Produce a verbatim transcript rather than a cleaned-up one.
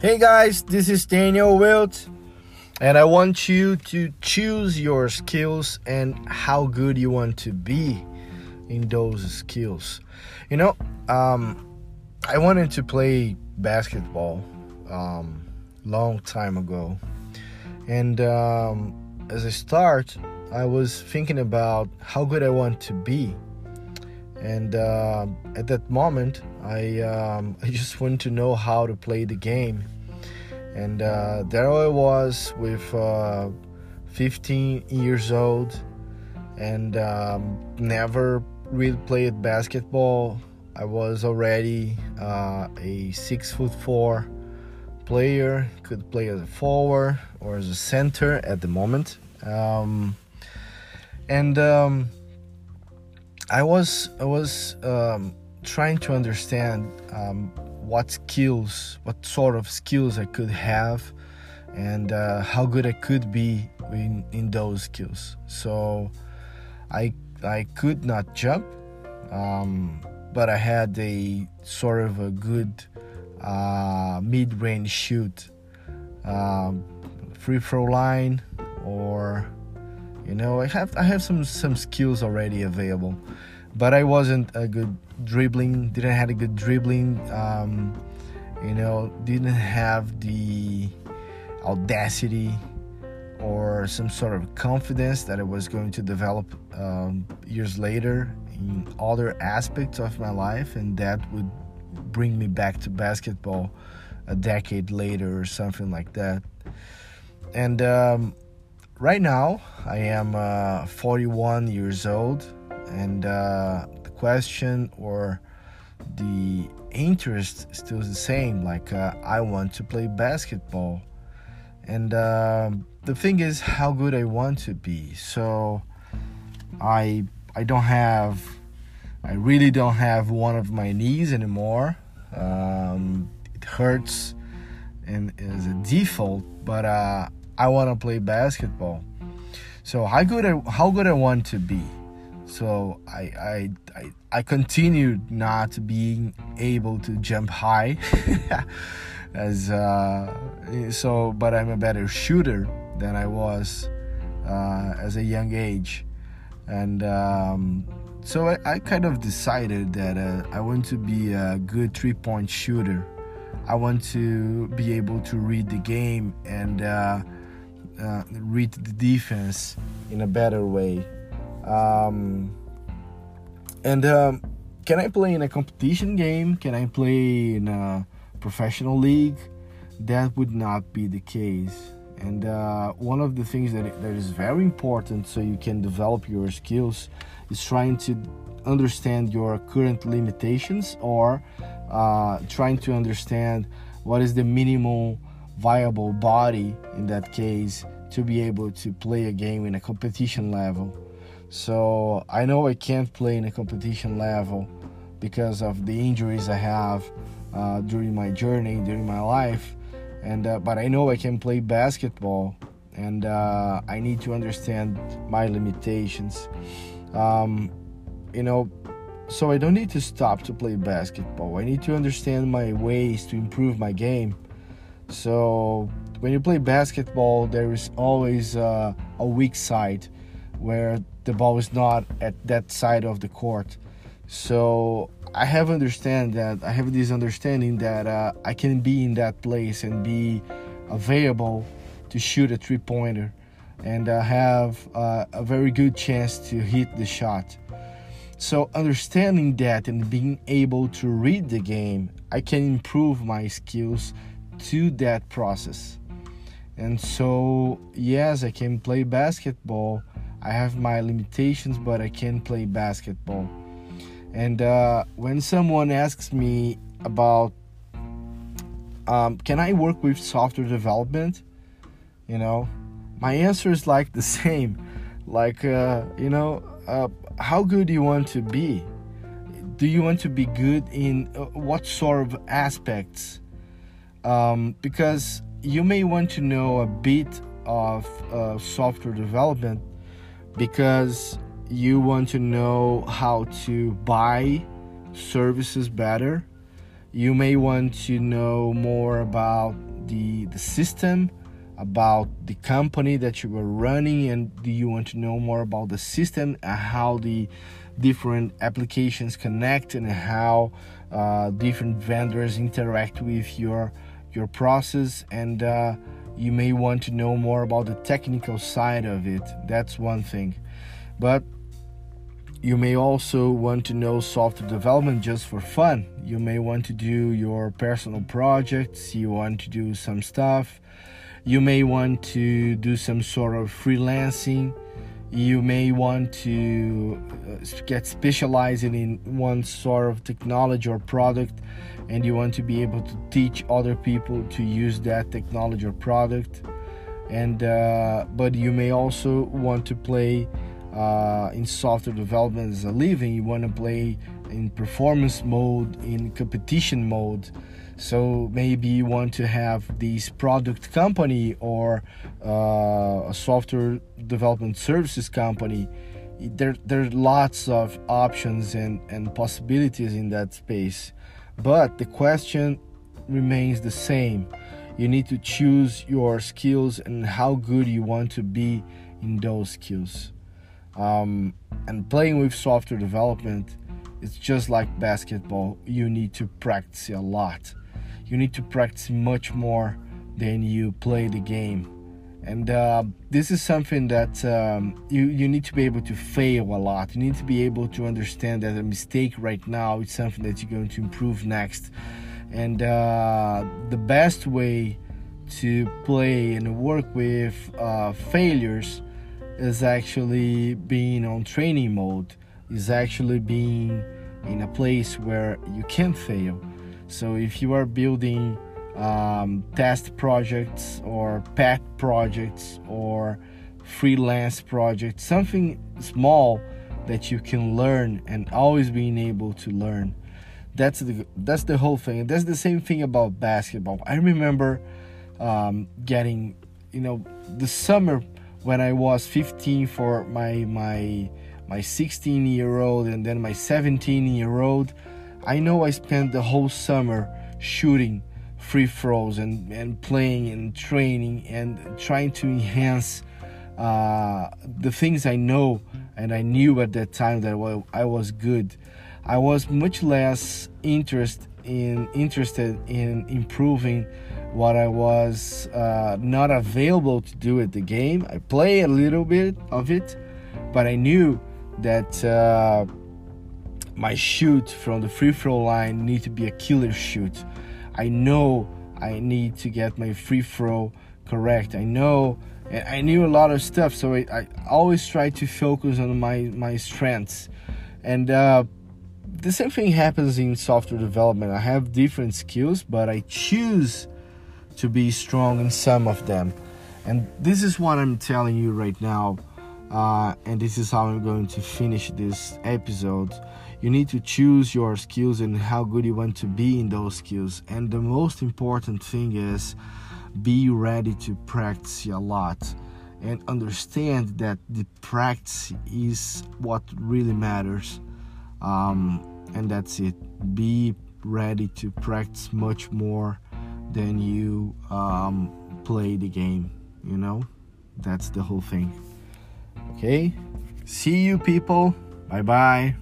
Hey guys, this is Daniel Wilt, and I want you to choose your skills and how good you want to be in those skills. You know, um, I wanted to play basketball um, long time ago, and um, as I start, I was thinking about how good I want to be, and uh, at that moment, I um, I just wanted to know how to play the game. And uh, there I was with uh, fifteen years old and um, never really played basketball. I was already uh, a six foot four player, could play as a forward or as a center at the moment. Um, and um, I was I was um, trying to understand um, what skills, what sort of skills I could have, and uh, how good I could be in, in those skills. So I I could not jump, um, but I had a sort of a good uh, mid-range shoot, um, free throw line, or you know, I have I have some some skills already available. But I wasn't a good dribbling, didn't have a good dribbling, um, you know, didn't have the audacity or some sort of confidence that I was going to develop um, years later in other aspects of my life, and that would bring me back to basketball a decade later or something like that. And um, right now, I am uh, forty-one years old. And uh, the question or the interest is still the same. Like uh, I want to play basketball, and uh, the thing is how good I want to be. So I I don't have, I really don't have one of my knees anymore. Um, it hurts, and as a default. But uh, I want to play basketball. So how good I, how good I want to be. So I, I I I continued not being able to jump high, as uh, so. But I'm a better shooter than I was uh, as a young age, and um, so I, I kind of decided that uh, I want to be a good three-point shooter. I want to be able to read the game and uh, uh, read the defense in a better way. Um, and um, can I play in a competition game? Can I play in a professional league? That would not be the case. And uh, one of the things that, that is very important so you can develop your skills is trying to understand your current limitations, or uh, trying to understand what is the minimal viable body in that case to be able to play a game in a competition level. So I know I can't play in a competition level because of the injuries I have uh, during my journey, during my life. And uh, but I know I can play basketball, and uh, I need to understand my limitations. Um, you know, so I don't need to stop to play basketball. I need to understand my ways to improve my game. So when you play basketball, there is always uh, a weak side where the ball is not at that side of the court. So I have understand that I have this understanding that uh, I can be in that place and be available to shoot a three-pointer, and uh, have uh, a very good chance to hit the shot. So understanding that and being able to read the game, I can improve my skills to that process. And so yes, I can play basketball. I have my limitations, but I can play basketball. And uh, when someone asks me about, um, can I work with software development? You know, my answer is like the same. Like, uh, you know, uh, how good do you want to be? Do you want to be good in uh, what sort of aspects? Um, because you may want to know a bit of uh, software development, because you want to know how to buy services better. You may want to know more about the the system, about the company that you are running, and do you want to know more about the system and how the different applications connect and how uh, different vendors interact with your your process. And uh, you may want to know more about the technical side of it. That's one thing. But you may also want to know software development just for fun. You may want to do your personal projects. You want to do some stuff. You may want to do some sort of freelancing. You may want to get specialized in one sort of technology or product, and you want to be able to teach other people to use that technology or product. And uh, but you may also want to play uh, in software development as a living. You want to play in performance mode, in competition mode. So maybe you want to have this product company or uh, a software development services company. There, there are lots of options and, and possibilities in that space. But the question remains the same. You need to choose your skills and how good you want to be in those skills. Um, and playing with software development, it's just like basketball. You need to practice a lot. You need to practice much more than you play the game. And uh, this is something that um, you, you need to be able to fail a lot. You need to be able to understand that a mistake right now is something that you're going to improve next. And uh, the best way to play and work with uh, failures is actually being on training mode, is actually being in a place where you can fail. So if you are building um, test projects or pet projects or freelance projects, something small that you can learn and always being able to learn. That's the that's the whole thing. And that's the same thing about basketball. I remember um, getting, you know, the summer when I was fifteen for my my my sixteen-year-old and then my seventeen-year-old. I know I spent the whole summer shooting free throws and, and playing and training and trying to enhance uh, the things I know and I knew at that time that I was good. I was much less interest in, interested in improving what I was uh, not available to do at the game. I play a little bit of it, but I knew that uh, my shoot from the free throw line need to be a killer shoot. I know I need to get my free throw correct. I know, and I knew a lot of stuff, so I, I always try to focus on my, my strengths. And uh, the same thing happens in software development. I have different skills, but I choose to be strong in some of them. And this is what I'm telling you right now. Uh, and this is how I'm going to finish this episode. You need to choose your skills and how good you want to be in those skills. And the most important thing is be ready to practice a lot and understand that the practice is what really matters. Um, and that's it. Be ready to practice much more than you um, play the game, you know? That's the whole thing. Okay, see you people, bye bye.